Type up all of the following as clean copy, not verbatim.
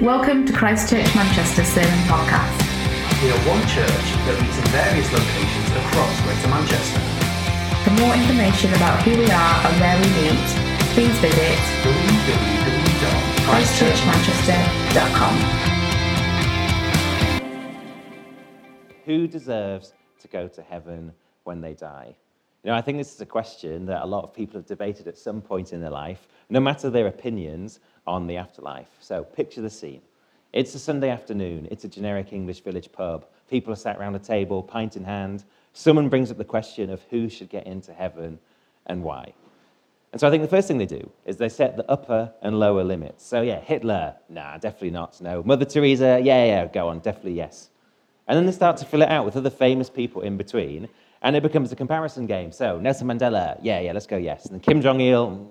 Welcome to Christchurch Manchester Sermon Podcast. We are one church that meets in various locations across Greater Manchester. For more information about who we are and where we meet, please visit www.christchurchmanchester.com. Who deserves to go to heaven when they die? You know, I think this is a question that a lot of people have debated at some point in their life, no matter their opinions on the afterlife. So picture the scene. It's a Sunday afternoon. It's a generic English village pub. People are sat around a table, pint in hand. Someone brings up the question of who should get into heaven and why. And so I think the first thing they do is they set the upper and lower limits. So yeah, Hitler, nah, definitely not, no. Mother Teresa, yeah, go on, definitely yes. And then they start to fill it out with other famous people in between, and it becomes a comparison game. So Nelson Mandela, yeah, let's go yes. And Kim Jong-il,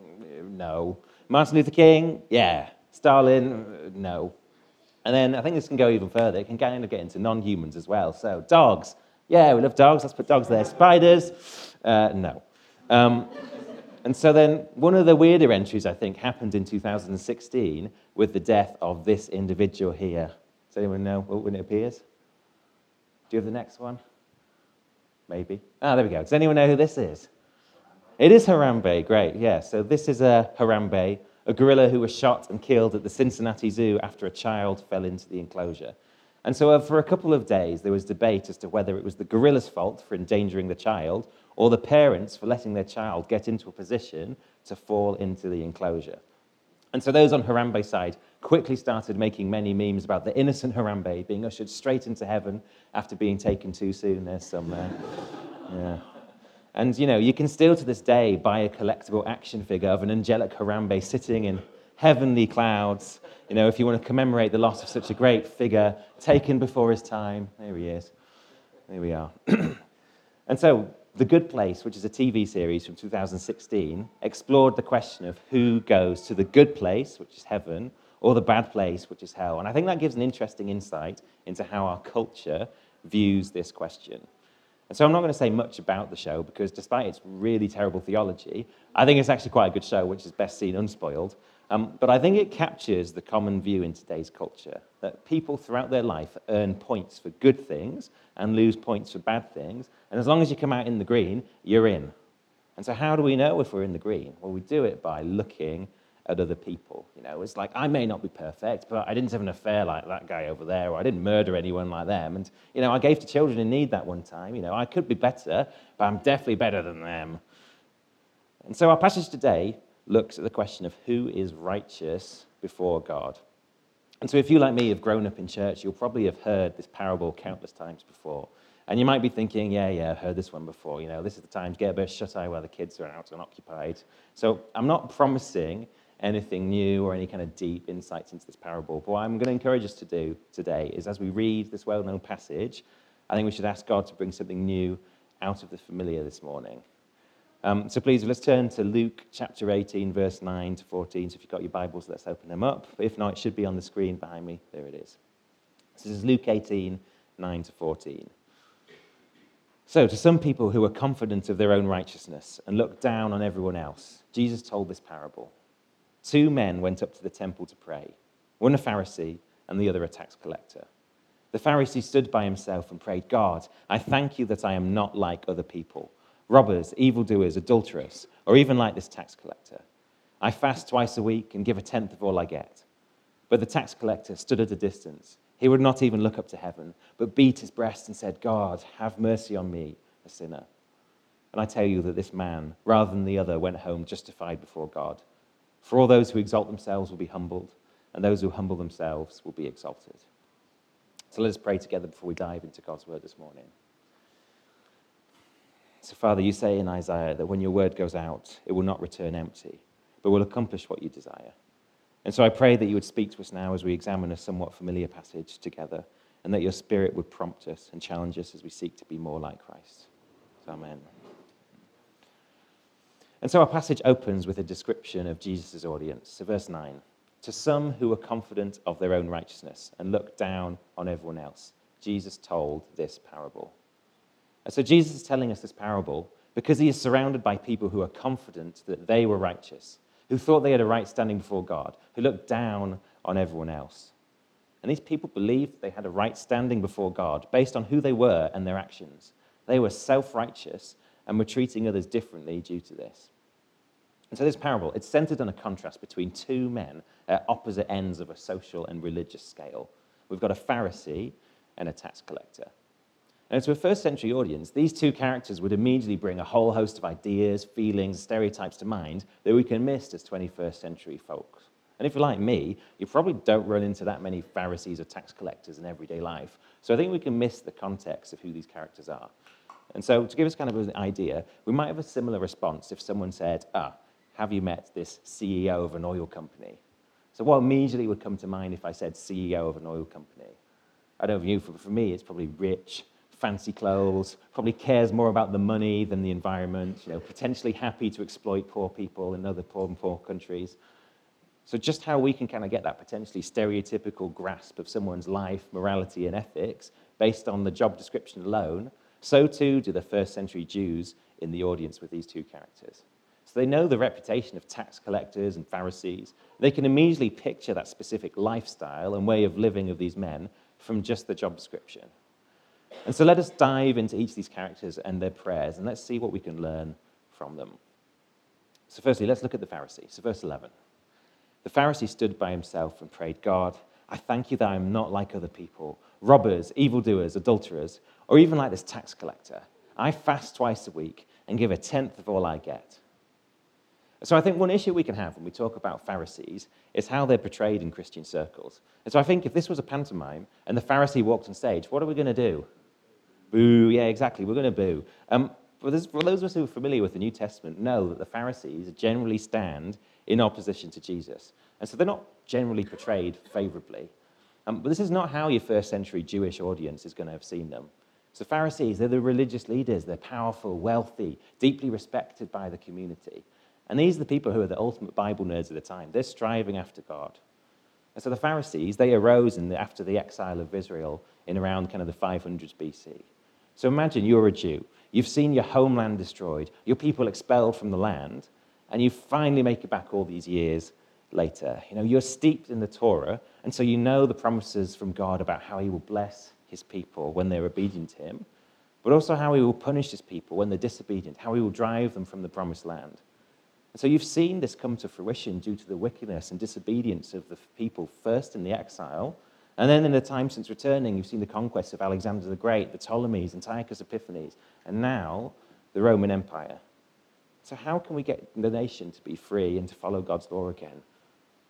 no. Martin Luther King, yeah. Stalin, no. And then I think this can go even further. It can kind of get into non-humans as well. So dogs, yeah, we love dogs. Let's put dogs there. Spiders, no. And so then one of the weirder entries, I think, happened in 2016 with the death of this individual here. Does anyone know when it appears? Do you have the next one? Maybe. Ah, there we go. Does anyone know who this is? It is Harambe, great, yeah. So this is a Harambe, a gorilla who was shot and killed at the Cincinnati Zoo after a child fell into the enclosure. And so for a couple of days, there was debate as to whether it was the gorilla's fault for endangering the child or the parents for letting their child get into a position to fall into the enclosure. And so those on Harambe's side quickly started making many memes about the innocent Harambe being ushered straight into heaven after being taken too soon. There's some there, yeah. And, you know, you can still to this day buy a collectible action figure of an angelic Harambe sitting in heavenly clouds. You know, if you want to commemorate the loss of such a great figure taken before his time, there he is. There we are. And so The Good Place, which is a TV series from 2016, explored the question of who goes to the good place, which is heaven, or the bad place, which is hell. And I think that gives an interesting insight into how our culture views this question. And so I'm not going to say much about the show because despite its really terrible theology, I think it's actually quite a good show, which is best seen unspoiled. But I think it captures the common view in today's culture that people throughout their life earn points for good things and lose points for bad things. And as long as you come out in the green, you're in. And so how do we know if we're in the green? Well, we do it by looking at other people. You know, it's like, I may not be perfect, but I didn't have an affair like that guy over there, or I didn't murder anyone like them, and, you know, I gave to children in need that one time. You know, I could be better, but I'm definitely better than them. And so our passage today looks at the question of who is righteous before God. And so if you, like me, have grown up in church, you'll probably have heard this parable countless times before. And you might be thinking, yeah, I've heard this one before. You know, this is the time to get a bit of shut-eye while the kids are out and occupied. So I'm not promising anything new or any kind of deep insights into this parable. But what I'm going to encourage us to do today is, as we read this well-known passage, I think we should ask God to bring something new out of the familiar this morning. So please, let's turn to Luke chapter 18, verse 9 to 14. So if you've got your Bibles, let's open them up. If not, it should be on the screen behind me. There it is. So this is Luke 18, 9 to 14. So to some people who were confident of their own righteousness and looked down on everyone else, Jesus told this parable. Two men went up to the temple to pray, one a Pharisee and the other a tax collector. The Pharisee stood by himself and prayed, God, I thank you that I am not like other people, robbers, evildoers, adulterers, or even like this tax collector. I fast twice a week and give a tenth of all I get. But the tax collector stood at a distance. He would not even look up to heaven, but beat his breast and said, God, have mercy on me, a sinner. And I tell you that this man, rather than the other, went home justified before God. For all those who exalt themselves will be humbled, and those who humble themselves will be exalted. So let us pray together before we dive into God's word this morning. So, Father, you say in Isaiah that when your word goes out, it will not return empty, but will accomplish what you desire. And so I pray that you would speak to us now as we examine a somewhat familiar passage together, and that your spirit would prompt us and challenge us as we seek to be more like Christ. Amen. And so our passage opens with a description of Jesus' audience. So verse 9, to some who were confident of their own righteousness and looked down on everyone else, Jesus told this parable. And so Jesus is telling us this parable because he is surrounded by people who are confident that they were righteous, who thought they had a right standing before God, who looked down on everyone else. And these people believed they had a right standing before God based on who they were and their actions. They were self-righteous and were treating others differently due to this. And so this parable, it's centered on a contrast between two men at opposite ends of a social and religious scale. We've got a Pharisee and a tax collector. And to a first-century audience, these two characters would immediately bring a whole host of ideas, feelings, stereotypes to mind that we can miss as 21st-century folks. And if you're like me, you probably don't run into that many Pharisees or tax collectors in everyday life. So I think we can miss the context of who these characters are. And so to give us kind of an idea, we might have a similar response if someone said, have you met this CEO of an oil company? So what immediately would come to mind if I said CEO of an oil company? I don't know for you, but for me, it's probably rich, fancy clothes, probably cares more about the money than the environment, potentially happy to exploit poor people in other poor countries. So just how we can kind of get that potentially stereotypical grasp of someone's life, morality, and ethics based on the job description alone, so too do the first century Jews in the audience with these two characters. So they know the reputation of tax collectors and Pharisees. They can immediately picture that specific lifestyle and way of living of these men from just the job description. And so let us dive into each of these characters and their prayers, and let's see what we can learn from them. So firstly, let's look at the Pharisee. So verse 11. The Pharisee stood by himself and prayed, God, I thank you that I am not like other people, robbers, evildoers, adulterers, or even like this tax collector. I fast twice a week and give a tenth of all I get. So I think one issue we can have when we talk about Pharisees is how they're portrayed in Christian circles. And so I think if this was a pantomime and the Pharisee walked on stage, what are we going to do? Boo, yeah, exactly, we're going to boo. But for those of us who are familiar with the New Testament know that the Pharisees generally stand in opposition to Jesus. And so they're not generally portrayed favorably. But this is not how your first century Jewish audience is going to have seen them. So Pharisees, they're the religious leaders. They're powerful, wealthy, deeply respected by the community. And these are the people who are the ultimate Bible nerds of the time. They're striving after God. And so the Pharisees, they arose after the exile of Israel in around kind of the 500s BC. So imagine you're a Jew. You've seen your homeland destroyed, your people expelled from the land, and you finally make it back all these years later. You're steeped in the Torah, and so you know the promises from God about how he will bless his people when they're obedient to him, but also how he will punish his people when they're disobedient, how he will drive them from the promised land. So you've seen this come to fruition due to the wickedness and disobedience of the people first in the exile, and then in the time since returning, you've seen the conquest of Alexander the Great, the Ptolemies, Antiochus Epiphanes, and now the Roman Empire. So how can we get the nation to be free and to follow God's law again?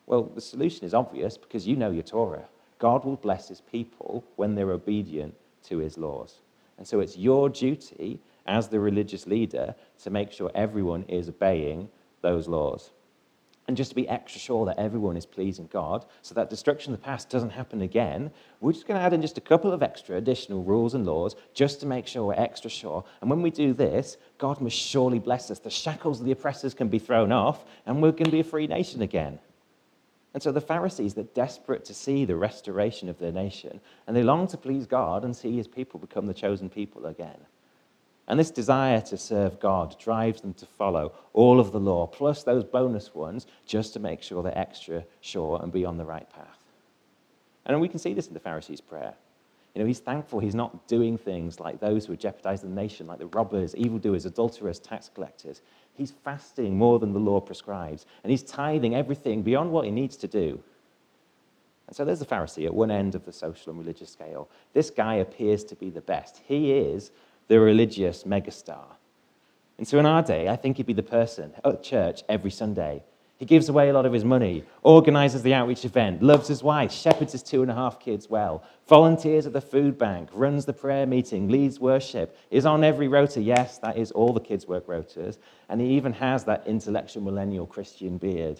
Well, the solution is obvious because you know your Torah. God will bless his people when they're obedient to his laws. And so it's your duty as the religious leader to make sure everyone is obeying those laws. And just to be extra sure that everyone is pleasing God, so that destruction of the past doesn't happen again, we're just going to add in just a couple of extra additional rules and laws just to make sure we're extra sure. And when we do this, God must surely bless us. The shackles of the oppressors can be thrown off, and we're going to be a free nation again. And so the Pharisees, they're desperate to see the restoration of their nation, and they long to please God and see his people become the chosen people again. And this desire to serve God drives them to follow all of the law, plus those bonus ones, just to make sure they're extra sure and be on the right path. And we can see this in the Pharisee's prayer. He's thankful he's not doing things like those who would jeopardize the nation, like the robbers, evildoers, adulterers, tax collectors. He's fasting more than the law prescribes, and he's tithing everything beyond what he needs to do. And so there's the Pharisee at one end of the social and religious scale. This guy appears to be the best. He is the religious megastar. And so in our day, I think he'd be the person at church every Sunday. He gives away a lot of his money, organizes the outreach event, loves his wife, shepherds his 2.5 kids well, volunteers at the food bank, runs the prayer meeting, leads worship, is on every rota. Yes, that is all the kids' work rotas. And he even has that intellectual millennial Christian beard.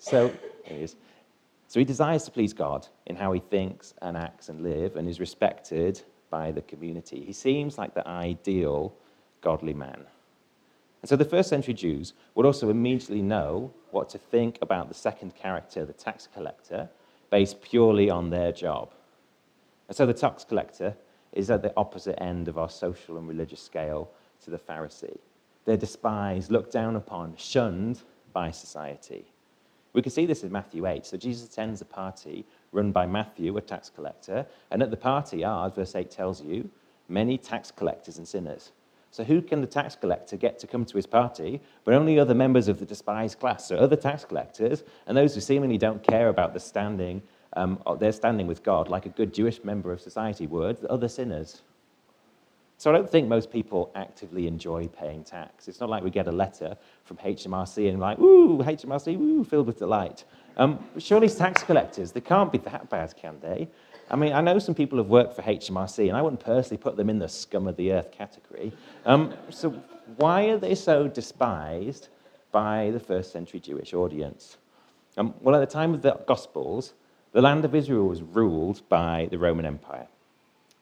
So there he is. So he desires to please God in how he thinks and acts and lives, and is respected by the community. He seems like the ideal godly man. And so the first century Jews would also immediately know what to think about the second character, the tax collector, based purely on their job. And so the tax collector is at the opposite end of our social and religious scale to the Pharisee. They're despised, looked down upon, shunned by society. We can see this in Matthew 8. So Jesus attends a party run by Matthew, a tax collector, and at the party are, verse 8 tells you, many tax collectors and sinners. So who can the tax collector get to come to his party but only other members of the despised class? So other tax collectors and those who seemingly don't care about the standing, their standing with God, like a good Jewish member of society would, the other sinners. So I don't think most people actively enjoy paying tax. It's not like we get a letter from HMRC and like, ooh, HMRC, woo, filled with delight. Surely tax collectors, they can't be that bad, can they? I mean, I know some people have worked for HMRC, and I wouldn't personally put them in the scum of the earth category. So why are they so despised by the first century Jewish audience? Well, at the time of the Gospels, the land of Israel was ruled by the Roman Empire.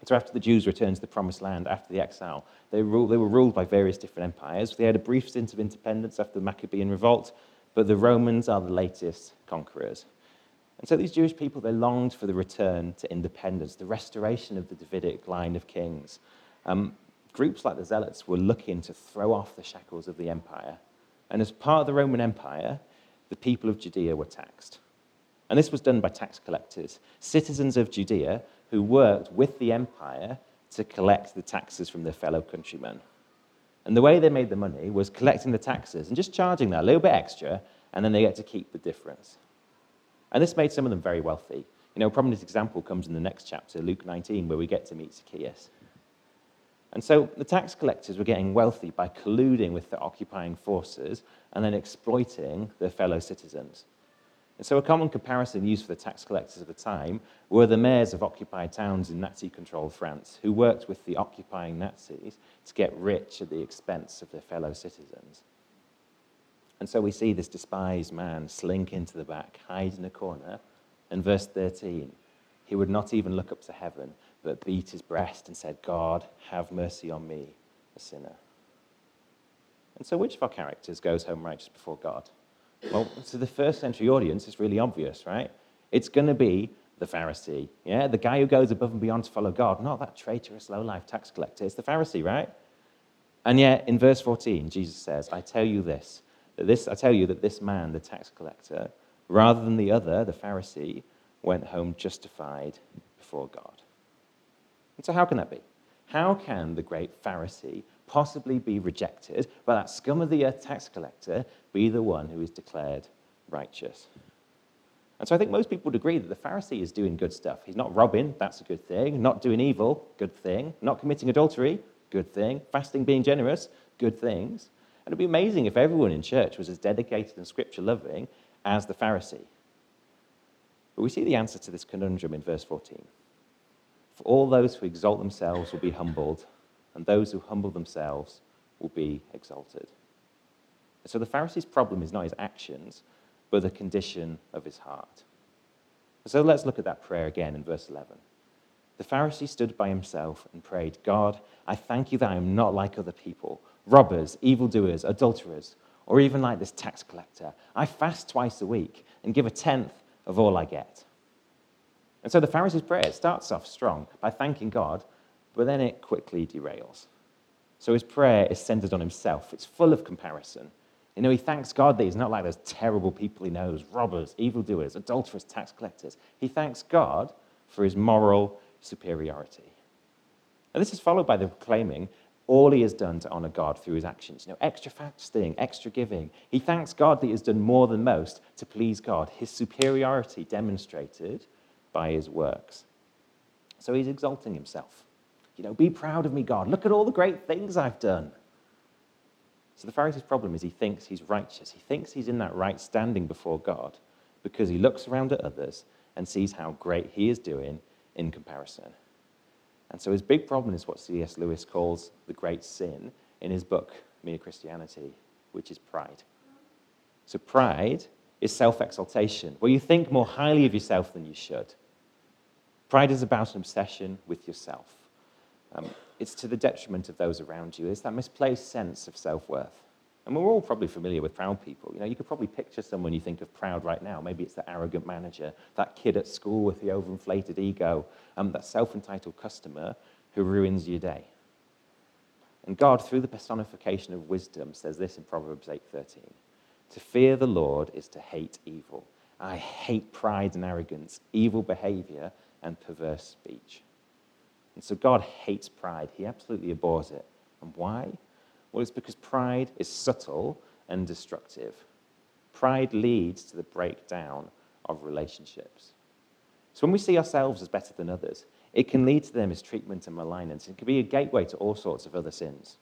So after the Jews returned to the Promised Land after the exile, they were ruled by various different empires. They had a brief stint of independence after the Maccabean Revolt, but the Romans are the latest conquerors. And so these Jewish people, they longed for the return to independence, the restoration of the Davidic line of kings. Groups like the Zealots were looking to throw off the shackles of the empire. And as part of the Roman Empire, the people of Judea were taxed. And this was done by tax collectors, citizens of Judea, who worked with the empire to collect the taxes from their fellow countrymen. And the way they made the money was collecting the taxes and just charging that a little bit extra, and then they get to keep the difference. And this made some of them very wealthy. You know, a prominent example comes in the next chapter, Luke 19, where we get to meet Zacchaeus. And so the tax collectors were getting wealthy by colluding with the occupying forces and then exploiting their fellow citizens. And so a common comparison used for the tax collectors of the time were the mayors of occupied towns in Nazi-controlled France, who worked with the occupying Nazis to get rich at the expense of their fellow citizens. And so we see this despised man slink into the back, hide in a corner, and verse 13, he would not even look up to heaven, but beat his breast and said, God, have mercy on me, a sinner. And so which of our characters goes home righteous before God? Well, to the first century audience, it's really obvious, right? It's going to be the Pharisee, yeah? The guy who goes above and beyond to follow God, not that traitorous, low-life tax collector. It's the Pharisee, right? And yet, in verse 14, Jesus says, I tell you that this man, the tax collector, rather than the other, the Pharisee, went home justified before God. And so how can that be? How can the great Pharisee possibly be rejected, but that scum of the earth tax collector be the one who is declared righteous? And so I think most people would agree that the Pharisee is doing good stuff. He's not robbing, that's a good thing. Not doing evil, good thing. Not committing adultery, good thing. Fasting, being generous, good things. And it'd be amazing if everyone in church was as dedicated and scripture-loving as the Pharisee. But we see the answer to this conundrum in verse 14. For all those who exalt themselves will be humbled, and those who humble themselves will be exalted. So the Pharisee's problem is not his actions, but the condition of his heart. So let's look at that prayer again in verse 11. The Pharisee stood by himself and prayed, God, I thank you that I am not like other people, robbers, evildoers, adulterers, or even like this tax collector. I fast twice a week and give a tenth of all I get. And so the Pharisee's prayer starts off strong by thanking God, but then it quickly derails. So his prayer is centered on himself. It's full of comparison. You know, he thanks God that he's not like those terrible people he knows, robbers, evildoers, adulterers, tax collectors. He thanks God for his moral superiority. And this is followed by the claiming all he has done to honor God through his actions. You know, extra fasting, extra giving. He thanks God that he has done more than most to please God. His superiority demonstrated by his works. So he's exalting himself. You know, be proud of me, God. Look at all the great things I've done. So the Pharisee's problem is he thinks he's righteous. He thinks he's in that right standing before God because he looks around at others and sees how great he is doing in comparison. And so his big problem is what C.S. Lewis calls the great sin in his book, Mere Christianity, which is pride. So pride is self-exaltation, where you think more highly of yourself than you should. Pride is about an obsession with yourself. It's to the detriment of those around you. It's that misplaced sense of self-worth. And we're all probably familiar with proud people. You know, you could probably picture someone you think of proud right now. Maybe it's the arrogant manager, that kid at school with the overinflated ego, that self-entitled customer who ruins your day. And God, through the personification of wisdom, says this in Proverbs 8:13. To fear the Lord is to hate evil. I hate pride and arrogance, evil behavior, and perverse speech. And so God hates pride. He absolutely abhors it. And why? Well, it's because pride is subtle and destructive. Pride leads to the breakdown of relationships. So when we see ourselves as better than others, it can lead to their mistreatment and malignance. It can be a gateway to all sorts of other sins.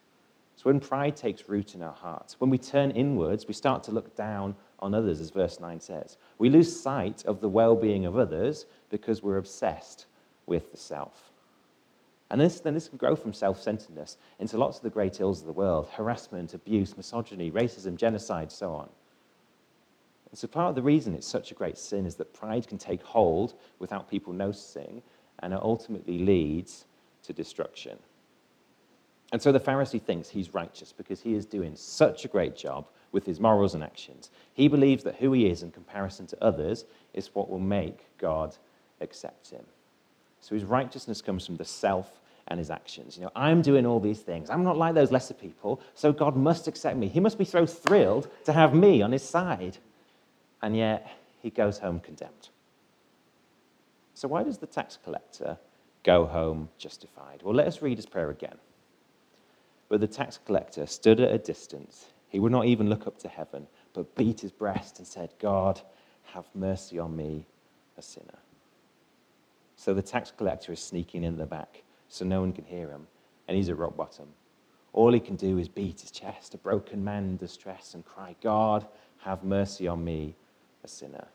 So when pride takes root in our hearts, when we turn inwards, we start to look down on others, as verse 9 says. We lose sight of the well-being of others because we're obsessed with the self. And this can grow from self-centeredness into lots of the great ills of the world: harassment, abuse, misogyny, racism, genocide, so on. And so part of the reason it's such a great sin is that pride can take hold without people noticing, and it ultimately leads to destruction. And so the Pharisee thinks he's righteous because he is doing such a great job with his morals and actions. He believes that who he is in comparison to others is what will make God accept him. So his righteousness comes from the self and his actions. You know, I'm doing all these things. I'm not like those lesser people, so God must accept me. He must be so thrilled to have me on his side. And yet he goes home condemned. So why does the tax collector go home justified? Well, let us read his prayer again. But the tax collector stood at a distance. He would not even look up to heaven, but beat his breast and said, God, have mercy on me, a sinner. So the tax collector is sneaking in the back so no one can hear him, and he's at rock bottom. All he can do is beat his chest, a broken man in distress, and cry, God, have mercy on me, a sinner.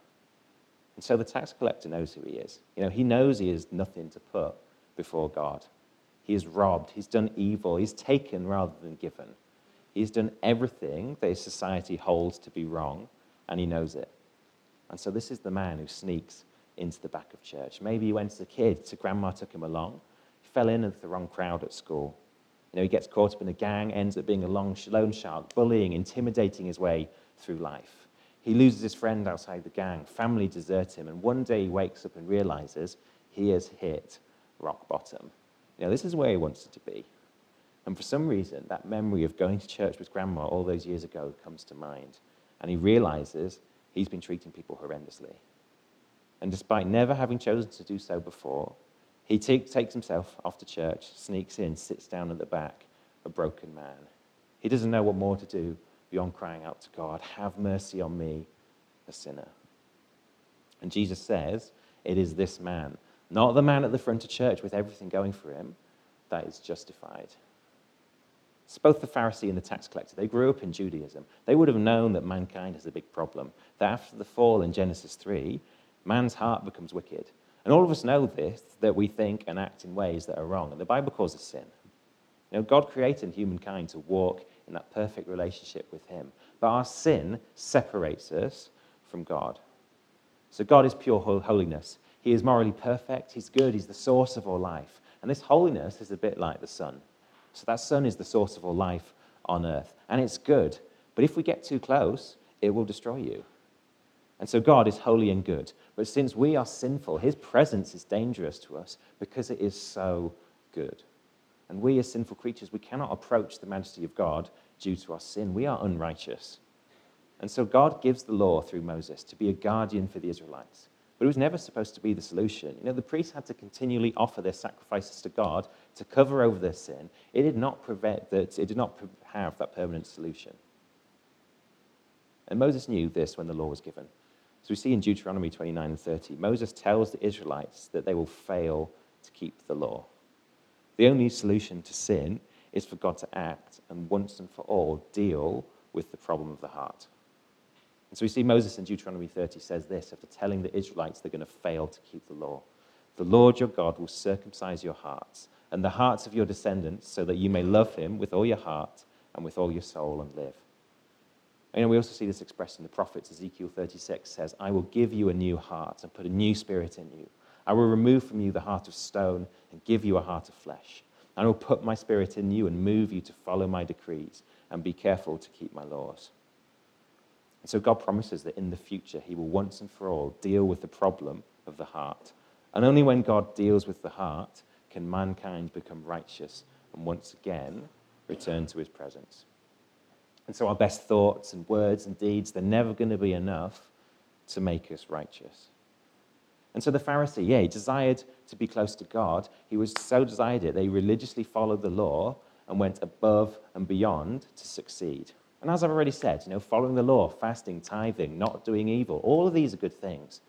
And so the tax collector knows who he is. You know, he knows he is nothing to put before God. He is robbed, he's done evil, he's taken rather than given. He's done everything that his society holds to be wrong, and he knows it. And so this is the man who sneaks into the back of church. Maybe he went as a kid, so grandma took him along. He fell in with the wrong crowd at school. You know, he gets caught up in a gang, ends up being a lone shark, bullying, intimidating his way through life. He loses his friend outside the gang, family desert him, and one day he wakes up and realizes he has hit rock bottom. You know, this is where he wants it to be. And for some reason, that memory of going to church with grandma all those years ago comes to mind. And he realizes he's been treating people horrendously. And despite never having chosen to do so before, he takes himself off to church, sneaks in, sits down at the back, a broken man. He doesn't know what more to do beyond crying out to God, have mercy on me, a sinner. And Jesus says, it is this man, not the man at the front of church with everything going for him, that is justified. It's both the Pharisee and the tax collector. They grew up in Judaism. They would have known that mankind has a big problem, that after the fall in Genesis 3, man's heart becomes wicked. And all of us know this, that we think and act in ways that are wrong. And the Bible calls it sin. You know, God created humankind to walk in that perfect relationship with him. But our sin separates us from God. So God is pure holiness. He is morally perfect, he's good, he's the source of all life. And this holiness is a bit like the sun. So that sun is the source of all life on earth. And it's good, but if we get too close, it will destroy you. And so God is holy and good. But since we are sinful, his presence is dangerous to us because it is so good. And we as sinful creatures, we cannot approach the majesty of God due to our sin. We are unrighteous. And so God gives the law through Moses to be a guardian for the Israelites. But it was never supposed to be the solution. You know, the priests had to continually offer their sacrifices to God to cover over their sin. It did not prevent that. It did not have that permanent solution. And Moses knew this when the law was given. So we see in Deuteronomy 29 and 30, Moses tells the Israelites that they will fail to keep the law. The only solution to sin is for God to act and once and for all deal with the problem of the heart. And so we see Moses in Deuteronomy 30 says this, after telling the Israelites they're going to fail to keep the law. The Lord your God will circumcise your hearts and the hearts of your descendants so that you may love him with all your heart and with all your soul and live. And you know, we also see this expressed in the prophets. Ezekiel 36 says, I will give you a new heart and put a new spirit in you. I will remove from you the heart of stone and give you a heart of flesh. I will put my spirit in you and move you to follow my decrees and be careful to keep my laws. And so God promises that in the future, he will once and for all deal with the problem of the heart. And only when God deals with the heart can mankind become righteous and once again return to his presence. And so our best thoughts and words and deeds, they're never going to be enough to make us righteous. And so the Pharisee, he desired to be close to God. He was so desired it, they religiously followed the law and went above and beyond to succeed. And as I've already said, following the law, fasting, tithing, not doing evil, all of these are good things.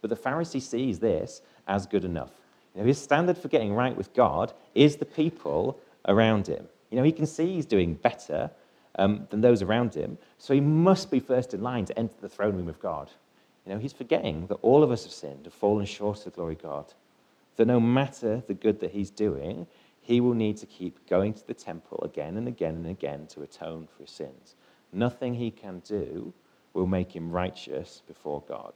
But the Pharisee sees this as good enough. His standard for getting right with God is the people around him. He can see he's doing better than those around him, so he must be first in line to enter the throne room of God. He's forgetting that all of us have sinned and fallen short of the glory of God, that no matter the good that he's doing, he will need to keep going to the temple again and again and again to atone for his sins. Nothing he can do will make him righteous before God.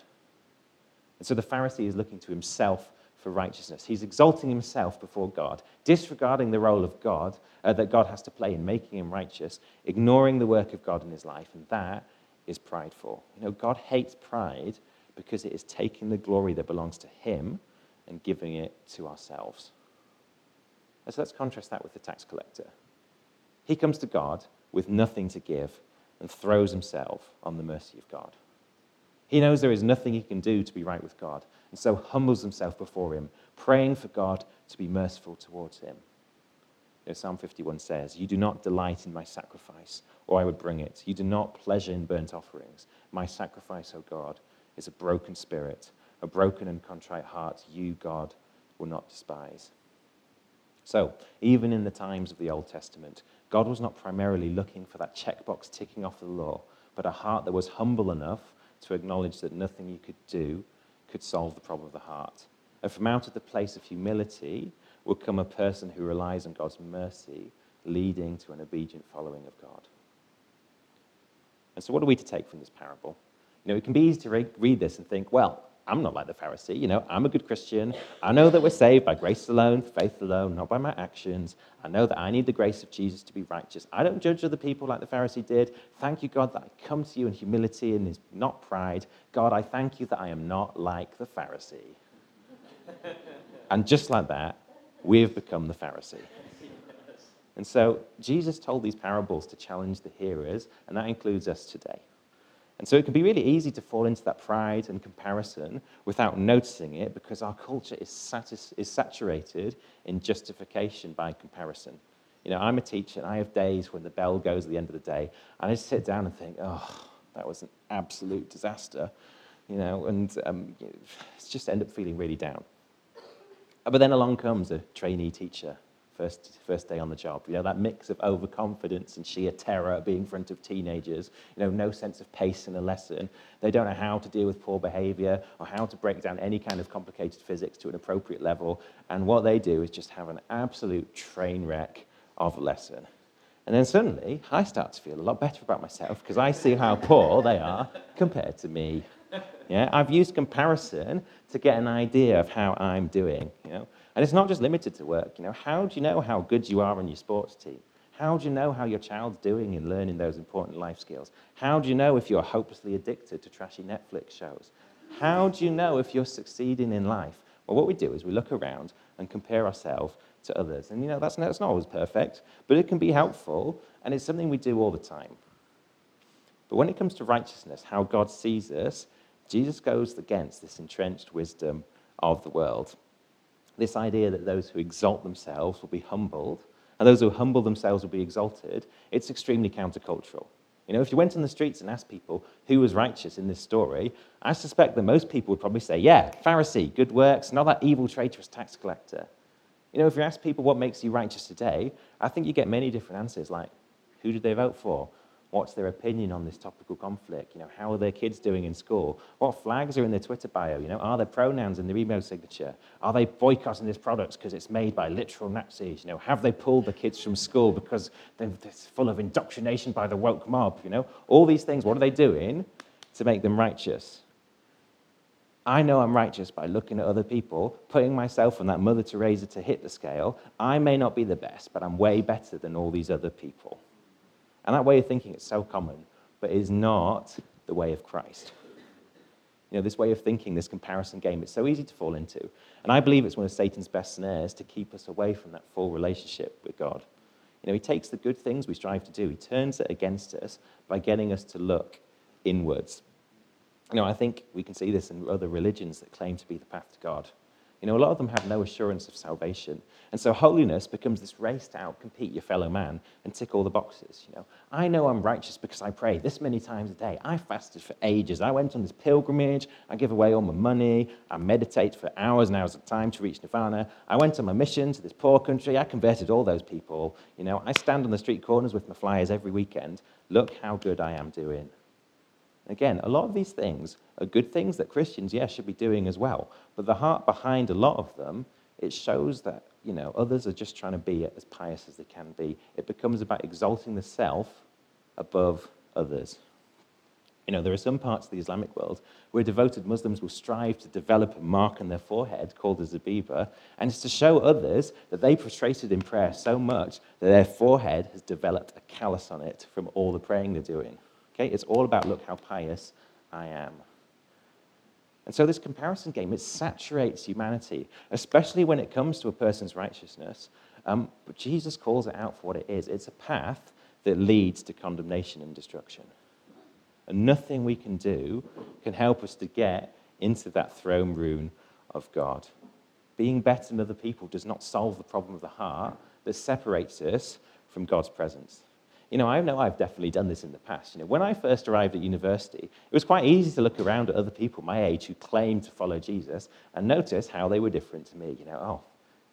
And so the Pharisee is looking to himself for righteousness. He's exalting himself before God, disregarding the role of God that God has to play in making him righteous, ignoring the work of God in his life, and that is prideful. God hates pride because it is taking the glory that belongs to him and giving it to ourselves. And so let's contrast that with the tax collector. He comes to God with nothing to give and throws himself on the mercy of God. He knows there is nothing he can do to be right with God, and so humbles himself before him, praying for God to be merciful towards him. Psalm 51 says, "You do not delight in my sacrifice, or I would bring it. You do not pleasure in burnt offerings. My sacrifice, O God, is a broken spirit, a broken and contrite heart you, God, will not despise." So, even in the times of the Old Testament, God was not primarily looking for that checkbox ticking off the law, but a heart that was humble enough to acknowledge that nothing you could do could solve the problem of the heart. And from out of the place of humility would come a person who relies on God's mercy, leading to an obedient following of God. And so what are we to take from this parable? It can be easy to read this and think, well, I'm not like the Pharisee, I'm a good Christian. I know that we're saved by grace alone, faith alone, not by my actions. I know that I need the grace of Jesus to be righteous. I don't judge other people like the Pharisee did. Thank you, God, that I come to you in humility and is not pride. God, I thank you that I am not like the Pharisee. And just like that, we have become the Pharisee. And so Jesus told these parables to challenge the hearers, and that includes us today. And so it can be really easy to fall into that pride and comparison without noticing it, because our culture is saturated in justification by comparison. I'm a teacher, and I have days when the bell goes at the end of the day, and I just sit down and think, oh, that was an absolute disaster, and just end up feeling really down. But then along comes a trainee teacher, first day on the job. That mix of overconfidence and sheer terror at being in front of teenagers, no sense of pace in a lesson. They don't know how to deal with poor behavior or how to break down any kind of complicated physics to an appropriate level. And what they do is just have an absolute train wreck of a lesson. And then suddenly, I start to feel a lot better about myself because I see how poor they are compared to me. I've used comparison to get an idea of how I'm doing, And it's not just limited to work, How do you know how good you are on your sports team? How do you know how your child's doing in learning those important life skills? How do you know if you're hopelessly addicted to trashy Netflix shows? How do you know if you're succeeding in life? Well, what we do is we look around and compare ourselves to others. And, that's not always perfect, but it can be helpful, and it's something we do all the time. But when it comes to righteousness, how God sees us, Jesus goes against this entrenched wisdom of the world. This idea that those who exalt themselves will be humbled, and those who humble themselves will be exalted, it's extremely countercultural. If you went on the streets and asked people who was righteous in this story, I suspect that most people would probably say, Pharisee, good works, not that evil, traitorous tax collector. If you ask people what makes you righteous today, I think you get many different answers, like, who did they vote for? What's their opinion on this topical conflict? How are their kids doing in school? What flags are in their Twitter bio? Are there pronouns in their email signature? Are they boycotting this product because it's made by literal Nazis? Have they pulled the kids from school because they're full of indoctrination by the woke mob? All these things, what are they doing to make them righteous? I know I'm righteous by looking at other people, putting myself on that Mother Teresa to hit the scale. I may not be the best, but I'm way better than all these other people. And that way of thinking is so common, but is not the way of Christ. This way of thinking, this comparison game, it's so easy to fall into. And I believe it's one of Satan's best snares to keep us away from that full relationship with God. You know, he takes the good things we strive to do, he turns it against us by getting us to look inwards. You know, I think we can see this in other religions that claim to be the path to God. You know, a lot of them have no assurance of salvation. And so holiness becomes this race to outcompete your fellow man and tick all the boxes. You know, I know I'm righteous because I pray this many times a day. I fasted for ages. I went on this pilgrimage. I give away all my money. I meditate for hours and hours of time to reach nirvana. I went on my mission to this poor country. I converted all those people. You know, I stand on the street corners with my flyers every weekend. Look how good I am doing. Again, a lot of these things are good things that Christians, yes, should be doing as well. But the heart behind a lot of them, it shows that, you know, others are just trying to be as pious as they can be. It becomes about exalting the self above others. You know, there are some parts of the Islamic world where devoted Muslims will strive to develop a mark on their forehead called a zabiba, and it's to show others that they prostrated in prayer so much that their forehead has developed a callus on it from all the praying they're doing. Okay, it's all about, look how pious I am. And so this comparison game, it saturates humanity, especially when it comes to a person's righteousness. But Jesus calls it out for what it is. It's a path that leads to condemnation and destruction. And nothing we can do can help us to get into that throne room of God. Being better than other people does not solve the problem of the heart that separates us from God's presence. You know, I know I've definitely done this in the past. You know, when I first arrived at university, it was quite easy to look around at other people my age who claimed to follow Jesus and notice how they were different to me. You know, oh,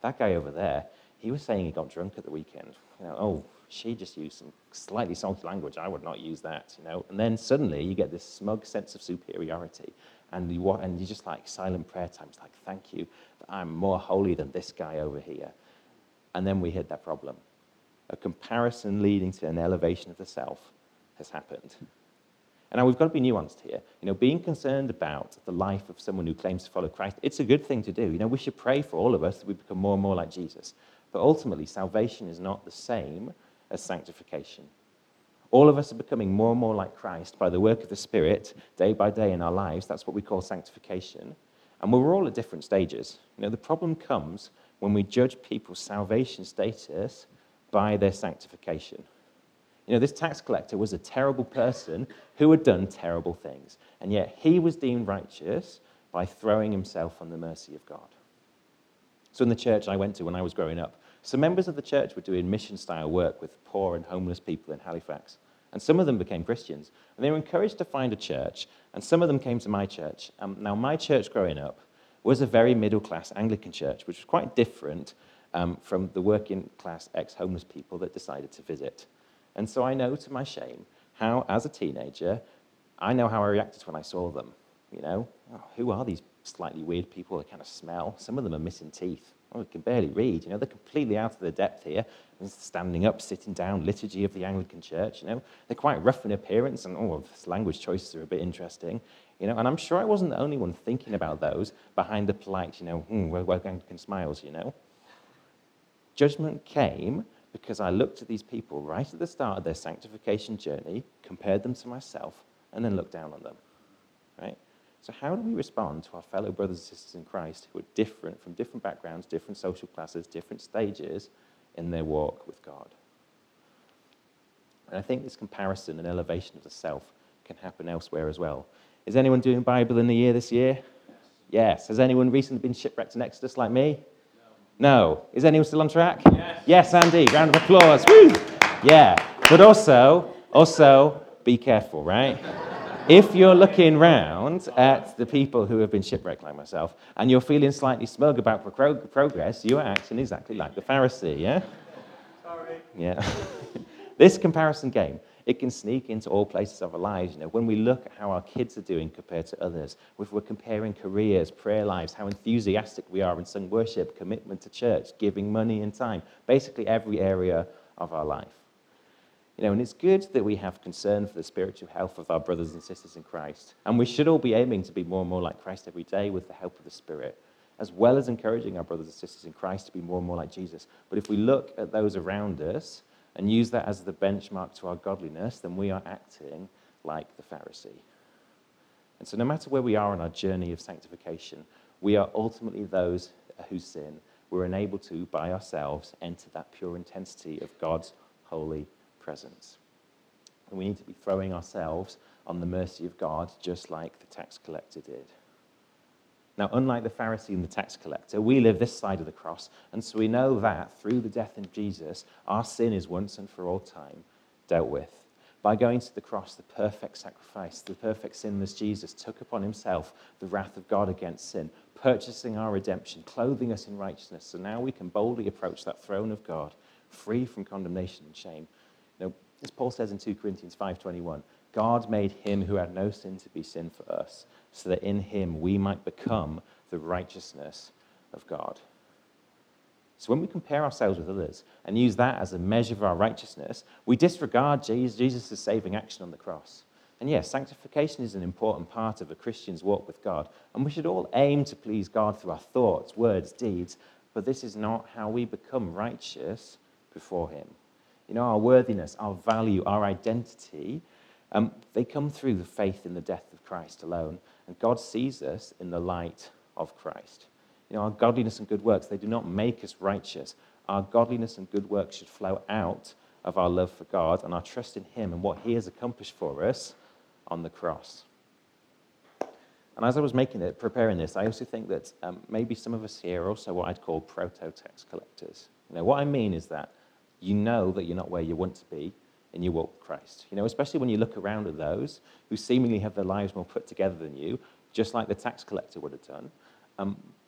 that guy over there, he was saying he got drunk at the weekend. You know, oh, she just used some slightly salty language. I would not use that, you know. And then suddenly you get this smug sense of superiority and you just like silent prayer times, like, thank you, I'm more holy than this guy over here. And then we hit that problem. A comparison leading to an elevation of the self has happened. And now we've got to be nuanced here. You know, being concerned about the life of someone who claims to follow Christ, it's a good thing to do. You know, we should pray for all of us that we become more and more like Jesus. But ultimately, salvation is not the same as sanctification. All of us are becoming more and more like Christ by the work of the Spirit, day by day in our lives. That's what we call sanctification. And we're all at different stages. You know, the problem comes when we judge people's salvation status by their sanctification. You know, this tax collector was a terrible person who had done terrible things, and yet he was deemed righteous by throwing himself on the mercy of God. So in the church I went to when I was growing up, some members of the church were doing mission-style work with poor and homeless people in Halifax, and some of them became Christians, and they were encouraged to find a church, and some of them came to my church. Now, my church growing up was a very middle-class Anglican church, which was quite different from the working-class ex-homeless people that decided to visit. And so I know, to my shame, how, as a teenager, I know how I reacted when I saw them. You know, oh, who are these slightly weird people? They kind of smell. Some of them are missing teeth. Oh, they can barely read. You know, they're completely out of their depth here. Standing up, sitting down, liturgy of the Anglican Church, you know. They're quite rough in appearance, and, oh, this language choices are a bit interesting. You know, and I'm sure I wasn't the only one thinking about those behind the polite, you know, Anglican smiles, you know. Judgment came because I looked at these people right at the start of their sanctification journey, compared them to myself, and then looked down on them, right? So how do we respond to our fellow brothers and sisters in Christ who are different, from different backgrounds, different social classes, different stages in their walk with God? And I think this comparison and elevation of the self can happen elsewhere as well. Is anyone doing Bible in the year this year? Yes. Has anyone recently been shipwrecked in Exodus like me? No. Is anyone still on track? Yes. Yes, Andy. Round of applause. Woo! Yeah. But also, be careful, right? If you're looking round at the people who have been shipwrecked like myself and you're feeling slightly smug about progress, you are acting exactly like the Pharisee, yeah? Sorry. Yeah. This comparison game, it can sneak into all places of our lives. You know, when we look at how our kids are doing compared to others, if we're comparing careers, prayer lives, how enthusiastic we are in sung worship, commitment to church, giving money and time, basically every area of our life. You know, and it's good that we have concern for the spiritual health of our brothers and sisters in Christ. And we should all be aiming to be more and more like Christ every day with the help of the Spirit, as well as encouraging our brothers and sisters in Christ to be more and more like Jesus. But if we look at those around us and use that as the benchmark to our godliness, then we are acting like the Pharisee. And so no matter where we are on our journey of sanctification, we are ultimately those who sin we're unable to, by ourselves, enter that pure intensity of God's holy presence. And we need to be throwing ourselves on the mercy of God, just like the tax collector did. Now, unlike the Pharisee and the tax collector, we live this side of the cross, and so we know that through the death of Jesus, our sin is once and for all time dealt with. By going to the cross, the perfect sacrifice, the perfect sinless Jesus took upon himself the wrath of God against sin, purchasing our redemption, clothing us in righteousness, so now we can boldly approach that throne of God, free from condemnation and shame. You know, as Paul says in 2 Corinthians 5:21, God made him who had no sin to be sin for us, so that in him we might become the righteousness of God. So when we compare ourselves with others and use that as a measure of our righteousness, we disregard Jesus' saving action on the cross. And yes, sanctification is an important part of a Christian's walk with God, and we should all aim to please God through our thoughts, words, deeds, but this is not how we become righteous before him. You know, our worthiness, our value, our identity, they come through the faith in the death of Christ alone, and God sees us in the light of Christ. You know, our godliness and good works, they do not make us righteous. Our godliness and good works should flow out of our love for God and our trust in him and what he has accomplished for us on the cross. And as I was preparing this, I also think that maybe some of us here are also what I'd call proto-tax collectors. You know, what I mean is that you know that you're not where you want to be in your walk with Christ. You know, especially when you look around at those who seemingly have their lives more put together than you, just like the tax collector would have done,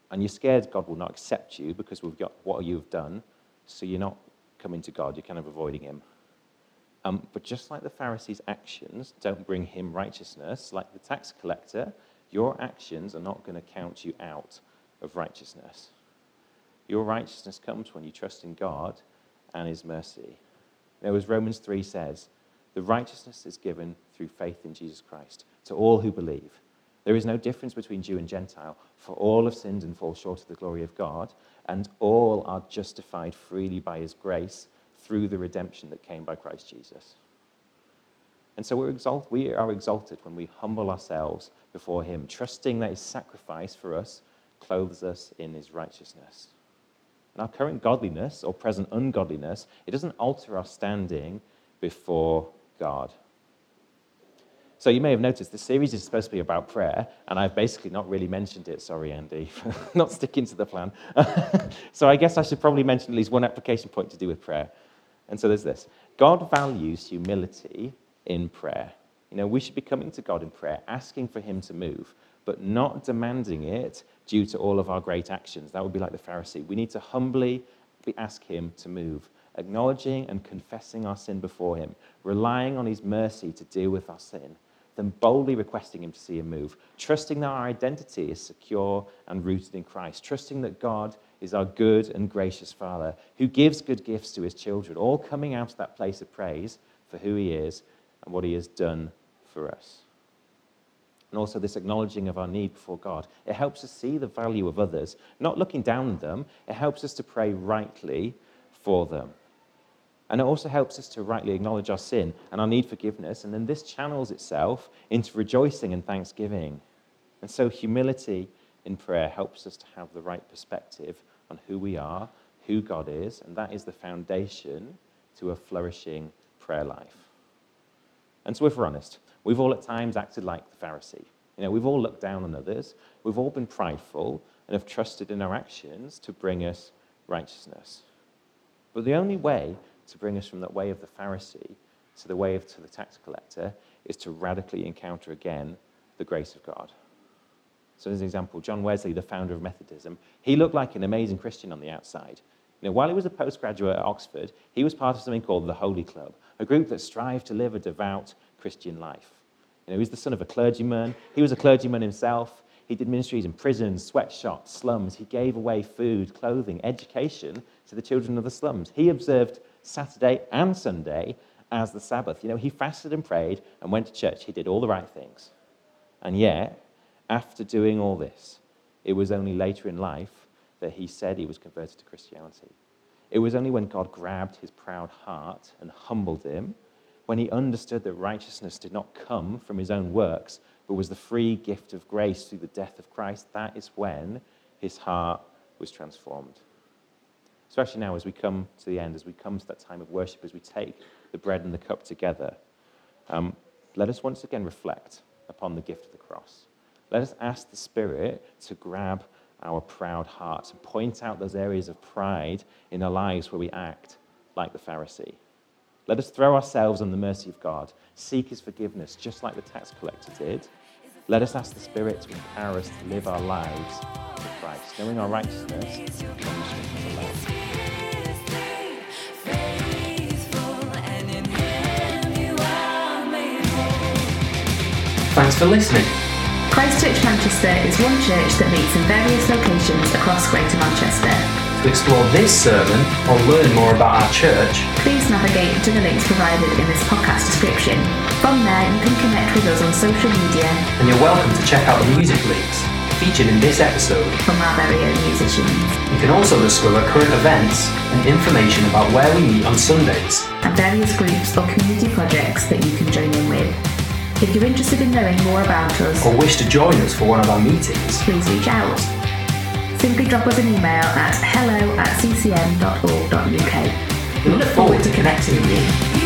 and you're scared God will not accept you because we've got what you've done, so you're not coming to God, you're kind of avoiding him. But just like the Pharisees' actions don't bring him righteousness, like the tax collector, your actions are not going to count you out of righteousness. Your righteousness comes when you trust in God and his mercy. You know, as Romans 3 says, the righteousness is given through faith in Jesus Christ to all who believe. There is no difference between Jew and Gentile, for all have sinned and fall short of the glory of God, and all are justified freely by his grace through the redemption that came by Christ Jesus. And so we are exalted when we humble ourselves before him, trusting that his sacrifice for us clothes us in his righteousness. And our current godliness or present ungodliness, it doesn't alter our standing before God. So you may have noticed the series is supposed to be about prayer, and I've basically not really mentioned it. Sorry, Andy, for not sticking to the plan. So I guess I should probably mention at least one application point to do with prayer. And so there's this. God values humility in prayer. You know, we should be coming to God in prayer, asking for him to move, but not demanding it due to all of our great actions. That would be like the Pharisee. We need to humbly ask him to move, acknowledging and confessing our sin before him, relying on his mercy to deal with our sin, then boldly requesting him to see him move, trusting that our identity is secure and rooted in Christ, trusting that God is our good and gracious Father who gives good gifts to his children, all coming out of that place of praise for who he is and what he has done for us. And also this acknowledging of our need before God. It helps us see the value of others, not looking down on them. It helps us to pray rightly for them. And it also helps us to rightly acknowledge our sin and our need forgiveness, and then this channels itself into rejoicing and thanksgiving. And so humility in prayer helps us to have the right perspective on who we are, who God is, and that is the foundation to a flourishing prayer life. And so if we're honest, we've all at times acted like the Pharisee. You know, we've all looked down on others, we've all been prideful, and have trusted in our actions to bring us righteousness. But the only way to bring us from that way of the Pharisee to the way of the tax collector is to radically encounter again the grace of God. So as an example, John Wesley, the founder of Methodism, he looked like an amazing Christian on the outside. You know, while he was a postgraduate at Oxford, he was part of something called the Holy Club, a group that strived to live a devout Christian life. You know, he was the son of a clergyman. He was a clergyman himself. He did ministries in prisons, sweatshops, slums. He gave away food, clothing, education to the children of the slums. He observed Saturday and Sunday as the Sabbath. You know, he fasted and prayed and went to church. He did all the right things. And yet, after doing all this, it was only later in life that he said he was converted to Christianity. It was only when God grabbed his proud heart and humbled him, when he understood that righteousness did not come from his own works, but was the free gift of grace through the death of Christ. That is when his heart was transformed. especially now as we come to the end, as we come to that time of worship, as we take the bread and the cup together, let us once again reflect upon the gift of the cross. Let us ask the Spirit to grab our proud hearts and point out those areas of pride in our lives where we act like the Pharisee. Let us throw ourselves on the mercy of God, seek his forgiveness, just like the tax collector did. Let us ask the Spirit to empower us to live our lives for Christ, knowing our righteousness and demonstrating his love. Thanks for listening. Christchurch Manchester is one church that meets in various locations across Greater Manchester. To explore this sermon or learn more about our church, please navigate to the links provided in this podcast description. From there, you can connect with us on social media. And you're welcome to check out the music links featured in this episode from our very own musicians. You can also discover current events and information about where we meet on Sundays and various groups or community projects that you can join in with. If you're interested in knowing more about us or wish to join us for one of our meetings, please reach out. Simply drop us an email at hello@ccm.org.uk. We look forward to connecting with you.